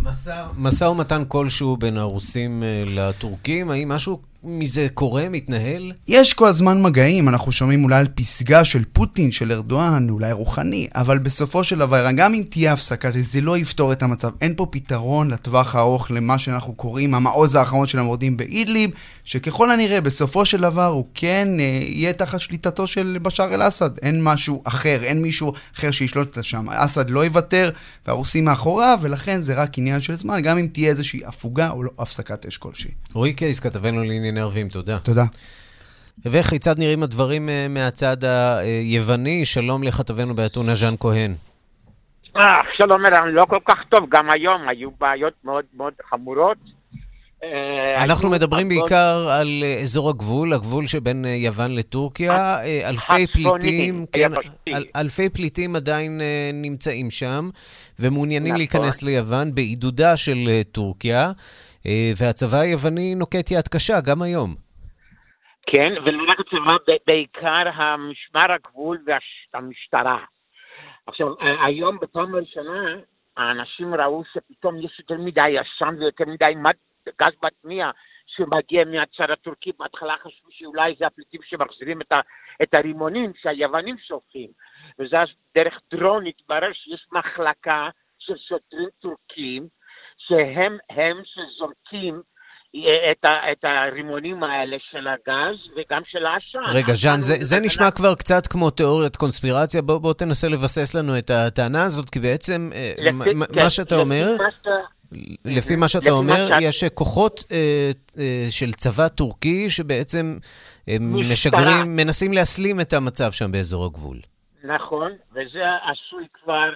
מסע ומתן כלשהו בין הרוסים לטורקים, האם משהו מזה קורה, מתנהל? יש כל הזמן מגעים, אנחנו שומעים אולי על פסגה של פוטין, של ארדואן, אולי רוחני, אבל בסופו של דבר, גם אם תהיה הפסקה, זה לא יפתור את המצב. אין פה פתרון לטווח הארוך למה שאנחנו קוראים המעוז האחרון של המורדים באידליב, שככל הנראה בסופו של דבר הוא כן יהיה תחת שליטתו של בשאר אל-אסד. אין משהו אחר, אין מישהו אחר שישלוט לשם. אסד לא יוותר והרוסים מאחוריו, ולכן זה רק עניין של זמן, גם אם תהיה איזושהי הפוגה או לא, הפסקת אש כלשהי. רועי קייס, כתבנו לענייני ערבים, תודה. תודה. וכיצד נראים הדברים מהצד היווני? שלום לכתבנו באתונה, ז'אן כהן. אה, שלום, לא כל כך טוב, גם היום היו בעיות מאוד מאוד חמורות. אנחנו מדברים בעיקר על אזור הגבול, הגבול שבין יוון לטורקיה, אלפי פליטים, אלפי פליטים עדיין נמצאים שם, ומעוניינים להיכנס ליוון בעידודה של טורקיה, והצבא היווני נוקט יד קשה גם היום. כן, ולא רק הצבא, בעיקר המשמר הגבול והמשטרה. עכשיו, היום בפעם הראשונה, האנשים ראו שפתאום יש יותר מדי ישן ויותר מדי מד, גז בתניה שמגיע מהצד הטורקי. בהתחלה חשבו שאולי זה הפליטים שמחזירים את, ה, את הרימונים שהיוונים שופכים, וזה דרך דרון התברר שיש מחלקה של שוטרים טורקים שהם הם שזורקים את, ה, את הרימונים האלה של הגז וגם של העשן. רגע, ז'אן, זה, זה נשמע אנחנו... כבר קצת כמו תיאוריית קונספירציה, בוא, בוא תנסה לבסס לנו את הטענה הזאת, כי בעצם לפי, מה, כן, מה שאתה אומר... לפי מה שאתה אומר, יש כוחות של צבא טורקי שבעצם משגרים, מנסים להסלים את המצב שם באזור הגבול. נכון, וזה עשוי כבר,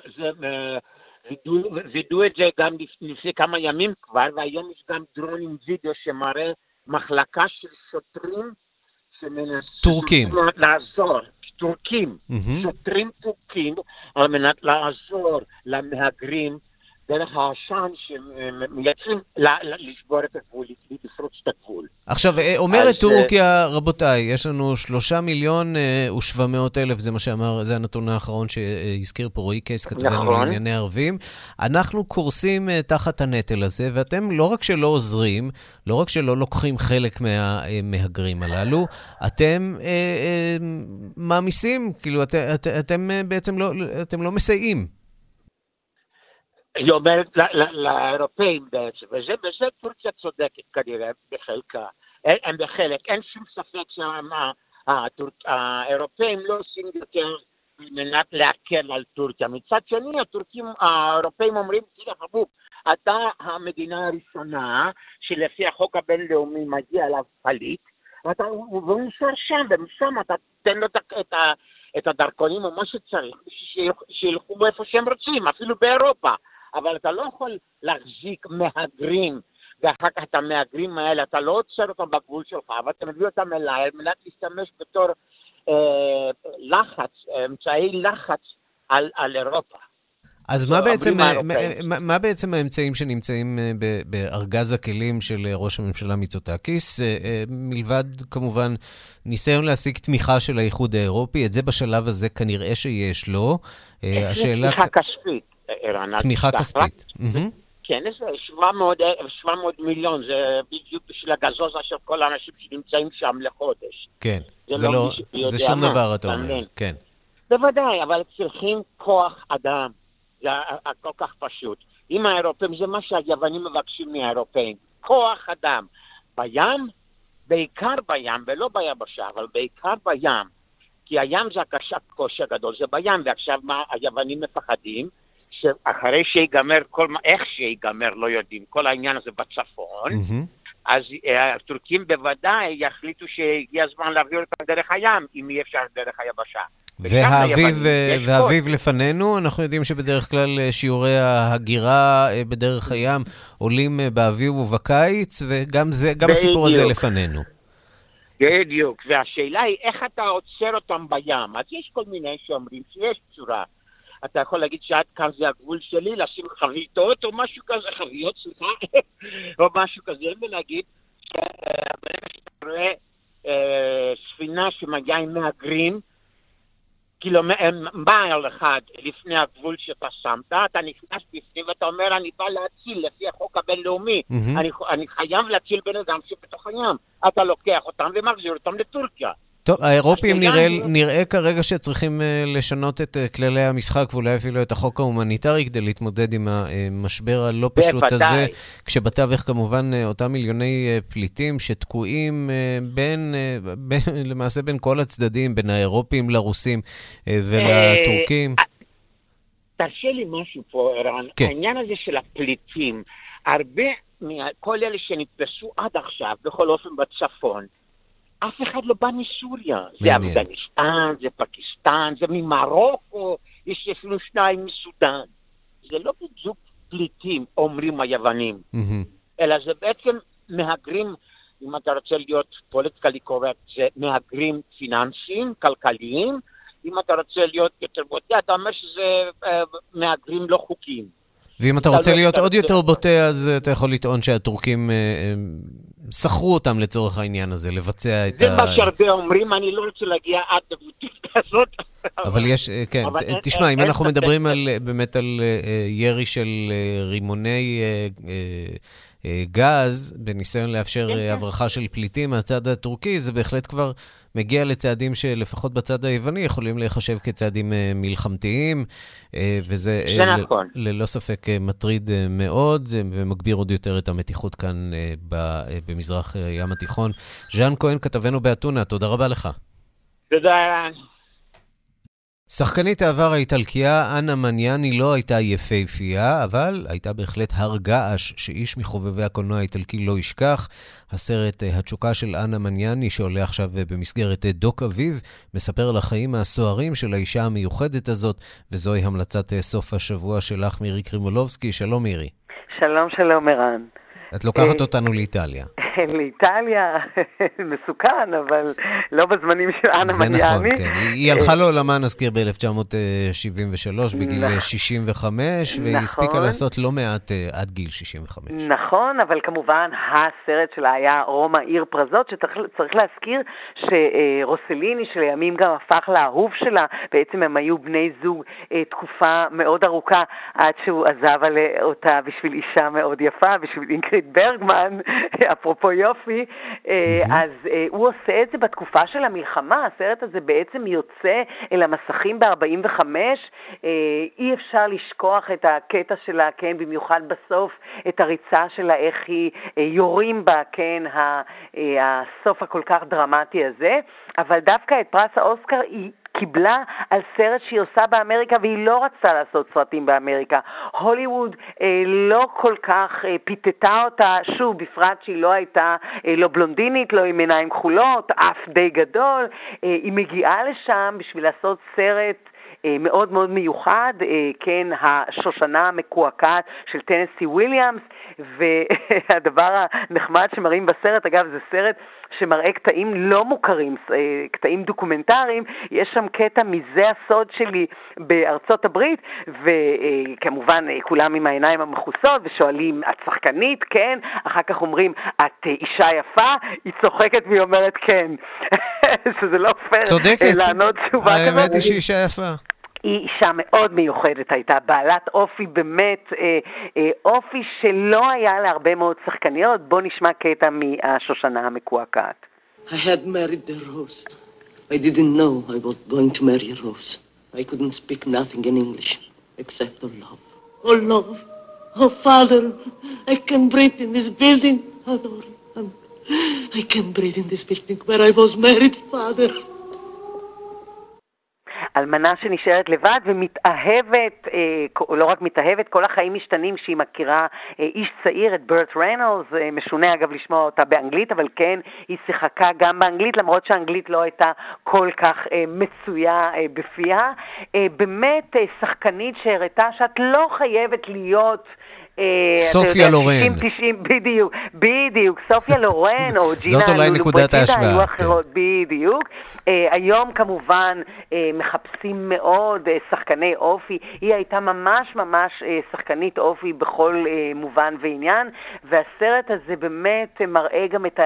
וידעו את זה גם לפני כמה ימים כבר, והיום יש גם דרון עם וידאו שמראה מחלקה של שוטרים שמנסים לעזור. טורקים, שוטרים טורקים על מנת לעזור למהגרים, דרך העשן שמייצרים לשבור את הגבול, לפרוץ את הגבול. עכשיו, אומרת טורקיה, רבותיי, יש לנו שלושה מיליון ושבע מאות אלף, זה מה שאמר, זה הנתון האחרון שהזכיר פה רועי קייס, כתבנו לענייני ערבים. אנחנו קורסים תחת הנטל הזה, ואתם לא רק שלא עוזרים, לא רק שלא לוקחים חלק מהמהגרים הללו, אתם מעמיסים, כאילו, אתם בעצם לא מסייעים. היא אומרת לאירופאים בעצם, וזה טורקיה צודקת כנראה בחלקה, הם בחלק, אין שום ספק שהאירופאים לא עושים יותר מנת להקל על טורקיה. מצד שני, הטורקים, האירופאים אומרים, תראה חבוב, אתה המדינה הראשונה שלפי החוק הבינלאומי מגיע אליו פליט, והוא נשאר שם, ומשם אתה תן לו את ה... את הדרכונים או מה שצריך, שילכו מאיפה שהם רוצים, אפילו באירופה. אבל אתה לא יכול להחזיק מהגרים, ואחר כך את המהגרים האלה, אתה לא עוצר אותם בגבול שלך, אבל אתה מביא אותם אליי, מנת להשתמש בתור אה, לחץ, אמצעי לחץ על, על אירופה. אז מה בעצם, מה, מה בעצם האמצעים שנמצאים בארגז הכלים של ראש הממשלה מיצוטקיס, מלבד כמובן ניסיון להשיג תמיכה של האיחוד האירופי, את זה בשלב הזה כנראה שיש לו. השאלה... תמיכה כספית, אירן. תמיכה כספית. כן, זה שבע מאות מיליון, זה בדיוק בשביל הגזוזה של כל האנשים שנמצאים שם לחודש. כן, זה שום דבר אתה אומר, כן. בוודאי, אבל צריכים כוח אדם. זה כל כך פשוט. עם האירופאים, זה מה שהיוונים מבקשים מהאירופאים. כוח אדם. בים, בעיקר בים, ולא ביבשה, אבל בעיקר בים. כי הים זה הקושי הגדול, זה בים. ועכשיו מה היוונים מפחדים? שאחרי שיגמר, כל מה, איך שיגמר, לא יודעים. כל העניין הזה בצפון. אז הטורקים בוודאי יחליטו שהגיע הזמן להביא אותם דרך הים, אם אי אפשר דרך היבשה. והאביב לפנינו, אנחנו יודעים שבדרך כלל שיעורי ההגירה בדרך הים עולים באביב ובקיץ, וגם הסיפור הזה לפנינו. בדיוק, והשאלה היא איך אתה עוצר אותם בים. אז יש כל מיני שאומרים שיש צורה, אתה יכול להגיד שעד כאן זה הגבול שלי, לשים חביות או משהו כזה, חביות, סליחה, או משהו כזה, ולהגיד שברגע שאתה רואה ספינה שמגיעה עם מהגרים, מייל אחד לפני הגבול שאתה שמת, אתה נכנס בפנים ואתה אומר, אני בא להציל לפי החוק הבינלאומי, mm-hmm. אני, אני חייב להציל בן אדם שבתוך הים. אתה לוקח אותם ומחזיר אותם לטורקיה. טוב, האירופים נראה, נראה כרגע שצריכים לשנות את כללי המשחק ואולי אפילו את החוק ההומניטרי כדי להתמודד עם המשבר הלא פשוט בפתאי. הזה, כשבתווך כמובן אותם מיליוני פליטים שתקועים בין, בין, למעשה בין כל הצדדים, בין האירופים לרוסים ולטורקים. תרשה לי משהו פה, ערן. כן. העניין הזה של הפליטים, הרבה מכל אלה שנתפסו עד עכשיו, בכל אופן בצפון, אף אחד לא בא מסוריה. זה אפגניסטן, זה פקיסטן, זה ממרוקו, יש אפילו שניים מסודן. זה לא בדיוק פליטים, אומרים היוונים, אלא זה בעצם מהגרים, אם אתה רוצה להיות פוליטיקלי קורקט, זה מהגרים פיננסיים, כלכליים, אם אתה רוצה להיות יותר בוטה, אתה אומר שזה מהגרים לא חוקיים. ואם אתה רוצה להיות עוד יותר בוטה, אז אתה יכול לטעון שהטורקים סחרו אותם לצורך העניין הזה, לבצע את ה... זה מה שהרבה אומרים, אני לא רוצה להגיע עד דבותית כזאת. אבל יש, כן, תשמע, אם אנחנו מדברים באמת על ירי של רימוני גז, בניסיון לאפשר הברחה של פליטים מהצד הטורקי, זה בהחלט כבר מגיע לצעדים שלפחות בצד היווני יכולים להיחשב כצעדים מלחמתיים, וזה ללא ספק מטריד מאוד, ומגביר עוד יותר את המתיחות כאן במזרח ים התיכון. ז'אן כהן, כתבנו באתונה, תודה רבה לך. תודה. שחקנית העבר האיטלקייה, אנה מגניאני, לא הייתה יפהפייה, אבל הייתה בהחלט הר געש שאיש מחובבי הקולנוע האיטלקי לא ישכח. הסרט התשוקה של אנה מגניאני, שעולה עכשיו במסגרת דוק אביב, מספר על החיים הסוערים של האישה המיוחדת הזאת, וזוהי המלצת סוף השבוע שלך, מירי קרימולובסקי. שלום מירי. שלום, שלום ערן. את לוקחת אותנו לאיטליה. לאיטליה מסוכן, אבל לא בזמנים של אנה מגניאני. זה נכון, כן. היא הלכה לעולמה, נזכיר, ב-אלף תשע מאות שבעים ושלוש, בגיל שישים וחמש, והיא הספיקה לעשות לא מעט עד גיל שישים וחמש. נכון, אבל כמובן הסרט שלה היה רומא עיר פרזות, שצריך להזכיר שרוסליני שלימים גם הפך לאהוב שלה, בעצם הם היו בני זוג תקופה מאוד ארוכה, עד שהוא עזב אותה בשביל אישה מאוד יפה, בשביל אינגריד ברגמן, אפרופו פה יופי, אז הוא עושה את זה בתקופה של המלחמה, הסרט הזה בעצם יוצא אל המסכים ב-ארבעים וחמש, אי אפשר לשכוח את הקטע שלה, כן, במיוחד בסוף, את הריצה שלה, איך היא יורים בה, כן, הסוף הכל כך דרמטי הזה, אבל דווקא את פרס האוסקר היא קיבלה על סרט שהיא עושה באמריקה, והיא לא רצה לעשות סרטים באמריקה. הוליווד אה, לא כל כך אה, פיתתה אותה, שוב, בפרט שהיא לא הייתה אה, לא בלונדינית, לא עם עיניים כחולות, אף די גדול. אה, היא מגיעה לשם בשביל לעשות סרט מאוד מאוד מיוחד, כן, השושנה המקועקעת של טנסי וויליאמס, והדבר הנחמד שמראים בסרט, אגב, זה סרט שמראה קטעים לא מוכרים, קטעים דוקומנטריים, יש שם קטע מזה הסוד שלי בארצות הברית, וכמובן כולם עם העיניים המחוסות, ושואלים, את שחקנית? כן. אחר כך אומרים, את אישה יפה? היא צוחקת והיא אומרת כן. שזה לא פייר לענות תשובה כזאת. האמת היא שאישה יפה. היא אישה מאוד מיוחדת, הייתה בעלת אופי באמת, אה, אה, אופי שלא היה להרבה מאוד שחקניות. בוא נשמע קטע מהשושנה המקועקעת. I had married the rose. I didn't know I was going to marry a rose. I couldn't speak nothing in English except for love. Oh love, oh father, I can breathe in this building. Adore, I can breathe in this building where I was married, father. אלמנה שנשארת לבד ומתאהבת, לא רק מתאהבת, כל החיים משתנים שהיא מכירה איש צעיר, את ברט ריינולדס, משונה אגב לשמוע אותה באנגלית, אבל כן, היא שיחקה גם באנגלית, למרות שהאנגלית לא הייתה כל כך מצויה בפיה. באמת שחקנית שהראתה שאת לא חייבת להיות סופיה לורן. בדיוק, בדיוק, סופיה לורן או ג'ינה היו אחרות, בדיוק. היום כמובן מחפשים מאוד שחקני אופי, היא הייתה ממש ממש שחקנית אופי בכל מובן ועניין, והסרט הזה באמת מראה גם את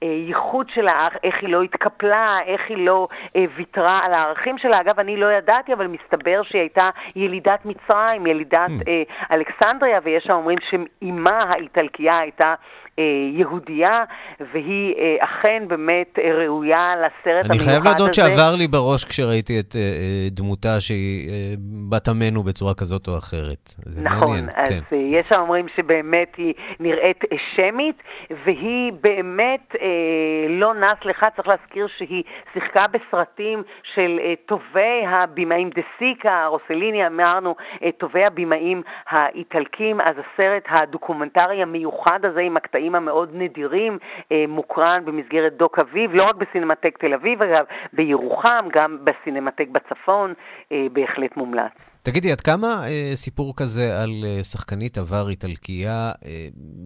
הייחוד שלה, איך היא לא התקפלה, איך היא לא ויתרה על הערכים שלה. אגב, אני לא ידעתי, אבל מסתבר שהיא הייתה ילידת מצרים, ילידת אלכסנדריה, ויש האומרים שאימה האיטלקייה הייתה יהודיה, והיא אכן באמת ראויה לסרט המיוחד הזה. אני חייב להודות שעבר לי בראש כשראיתי את דמותה שהיא בת עמנו בצורה כזאת או אחרת. נכון, אז יש האומרים שבאמת היא נראית שמית, והיא באמת לא נס לך, צריך להזכיר שהיא שיחקה בסרטים של טובי הבימאים דסיקה, רוסליני, אמרנו, טובי הבימאים האיטלקים, אז הסרט הדוקומנטרי המיוחד הזה עם הקטעים המאוד נדירים, מוקרן במסגרת דוק אביב, לא רק בסינמטק תל אביב, אגב, בירוחם, גם בסינמטק בצפון, בהחלט מומלץ. תגידי, עד כמה סיפור כזה על שחקנית עבר איטלקייה,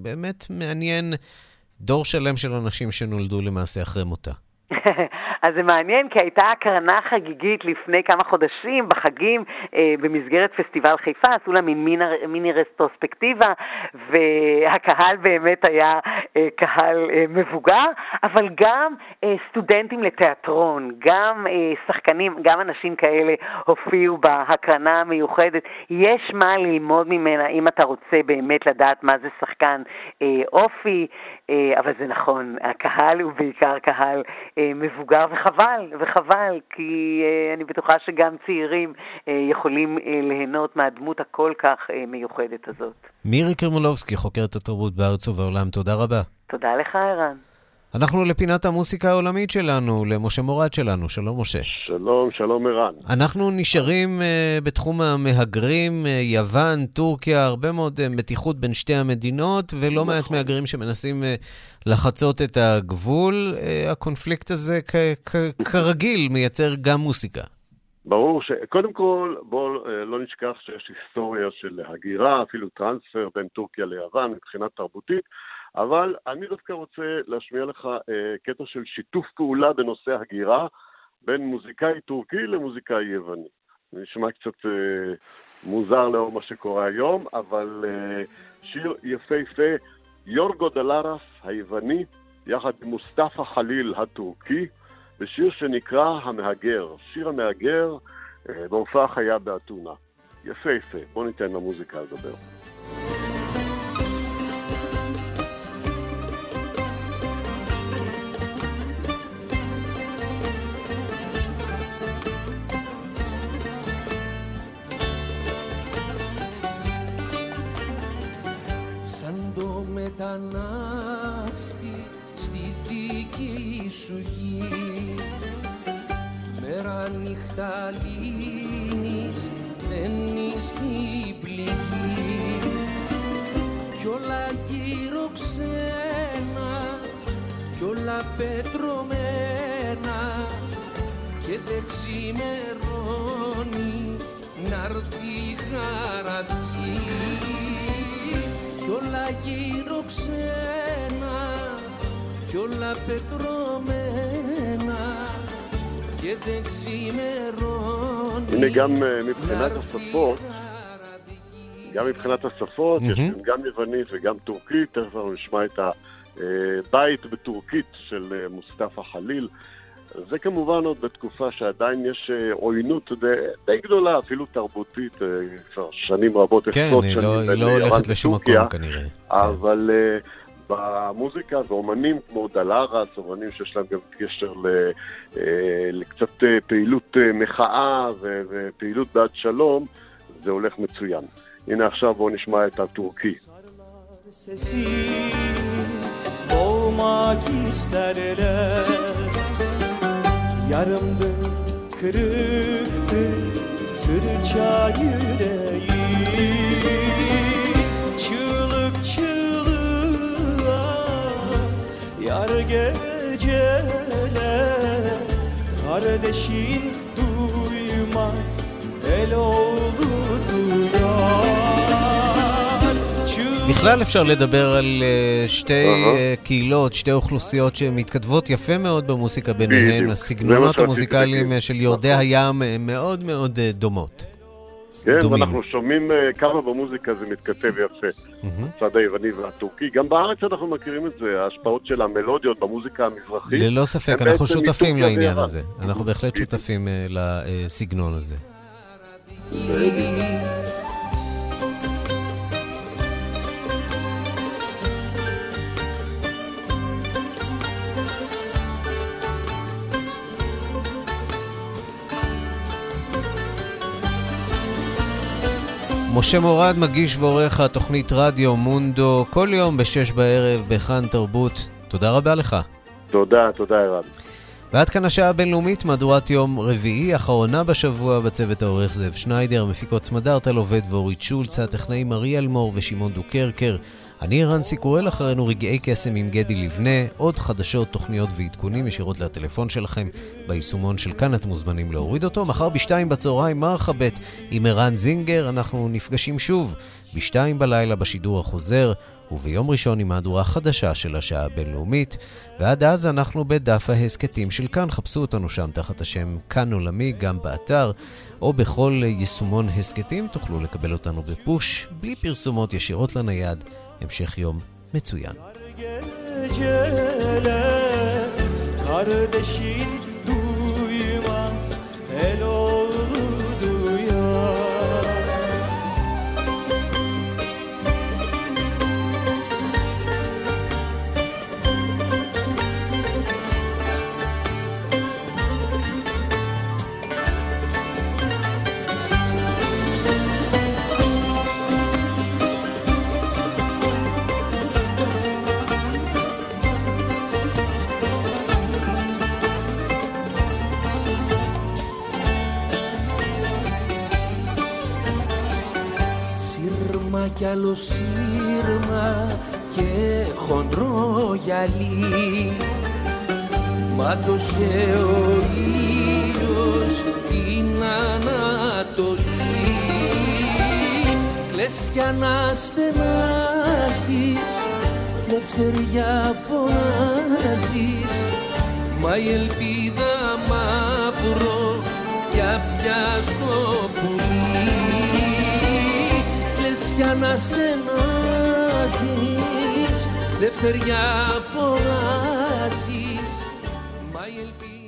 באמת מעניין דור שלם של אנשים שנולדו למעשה אחרי מותה? אז זה מעניין, כי הייתה הקרנה חגיגית לפני כמה חודשים בחגים אה, במסגרת פסטיבל חיפה, עשו לה מין מיני, מיני רסטרוספקטיבה, והקהל באמת היה אה, קהל אה, מבוגר, אבל גם אה, סטודנטים לתיאטרון, גם אה, שחקנים, גם אנשים כאלה הופיעו בהקרנה המיוחדת. יש מה ללמוד ממנה אם אתה רוצה באמת לדעת מה זה שחקן אה, אופי, אה, אבל זה נכון, הקהל הוא בעיקר קהל אה, מבוגר, וחבל, וחבל, כי uh, אני בטוחה שגם צעירים uh, יכולים uh, ליהנות מהדמות הכל כך uh, מיוחדת הזאת. מירי קרמולובסקי, חוקרת התרבות בארץ ובעולם, תודה רבה. תודה לך, ערן. אנחנו לפינת המוסיקה העולמית שלנו, למשה מורד שלנו. שלום, משה. שלום, שלום, ערן. אנחנו נשארים uh, בתחום המהגרים, uh, יוון, טורקיה, הרבה מאוד uh, מתיחות בין שתי המדינות, ולא נכון. מעט מהגרים שמנסים uh, לחצות את הגבול. Uh, הקונפליקט הזה כ- כ- כרגיל מייצר גם מוסיקה. ברור שקודם כל, בואו uh, לא נשכח שיש היסטוריה של הגירה, אפילו טרנספר בין טורקיה ליוון, מבחינת תרבותית, אבל אני דווקא רוצה להשמיע לך אה, קטע של שיתוף פעולה בנושא הגירה בין מוזיקאי טורקי למוזיקאי יווני. זה נשמע קצת אה, מוזר לאור מה שקורה היום, אבל אה, שיר יפהפה, יורגו דלארס היווני, יחד עם מוסטפא חליל הטורקי, בשיר שנקרא המהגר, שיר המהגר אה, בהופעה חיה באתונה. יפהפה, בוא ניתן למוזיקה לדבר. Μετανάστη στη δική σου γη μέρα νύχτα λύνεις μένεις στην πληγή κι όλα γύρω ξένα κι όλα πετρωμένα και δεν ξημερώνει να'ρθει χαραυγή κι όλα γύρω ξένα κι όλα πετρωμένα και δεν ξημερώνει. Είναι גם מבחינת השפות, גם מבחינת השפות, יש גם יוונית וגם טורקית, תכף אנחנו נשמע את הבית בטורקית של מוסטפא חליל. זה כמובן עוד בתקופה שעדיין יש עוינות די גדולה, אפילו תרבותית, כבר שנים רבות. כן, היא לא הולכת לשום מקום כנראה. אבל במוזיקה ואומנים כמו דלארס, אומנים שיש להם גם קשר לקצת פעילות מחאה ופעילות בעד שלום, זה הולך מצוין. הנה עכשיו בואו נשמע את הטורקי. Olmak isterler Yarımdır, kırıktır, sırça yüreği Çığlık çığlığa, yar geceler Kardeşin duymaz, el oğlu duyar בכלל אפשר לדבר על שתי קהילות, שתי אוכלוסיות שמתכתבות יפה מאוד במוסיקה ביניהן. הסגנונות המוזיקליים של יורדי הים מאוד מאוד דומות. כן, ואנחנו שומעים כמה במוזיקה זה מתכתב יפה, הצד היווני והטורקי. גם בארץ אנחנו מכירים את זה, ההשפעות של המלודיות במוזיקה המזרחית. ללא ספק, אנחנו שותפים לעניין הזה. אנחנו בהחלט שותפים לסגנון הזה. משה מורד מגיש ועורך התוכנית רדיו מונדו כל יום בשש בערב בכאן תרבות. תודה רבה לך. תודה, תודה ערב. ועד כאן השעה הבינלאומית, מהדורת יום רביעי, אחרונה בשבוע. בצוות העורך זאב שניידר, מפיקות סמדר, טל עובד ואורית שולץ, הטכנאים אריאל מור ושמעון דוקרקר. אני ערן סיקורל, אחרינו רגעי קסם עם גדי לבנה, עוד חדשות, תוכניות ועדכונים ישירות לטלפון שלכם ביישומון של כאן, אתם מוזמנים להוריד אותו. מחר בשתיים בצהריים מרחבת עם ערן זינגר, אנחנו נפגשים שוב בשתיים בלילה בשידור החוזר, וביום ראשון עם מהדורה חדשה של השעה הבינלאומית, ועד אז אנחנו בדף ההסקטים של כאן, חפשו אותנו שם תחת השם כאן עולמי, גם באתר או בכל יישומון הסקטים, תוכלו לקבל אותנו בפוש, בלי פרסומות, ישירות לנייד. המשך יום מצוין. Kardeşin duymaz el oğlu duyar. Κι άλλο σύρμα και χοντρό γυαλί μάτωσε ο ήλιος την Ανατολή. Κλαις κι αναστενάζεις, λευτεριά φωνάζεις, μα η ελπίδα μαύρο για πια στο πουλί. Κι αναστενάζεις, δευτεριά φοράζεις, μα η ελπίδα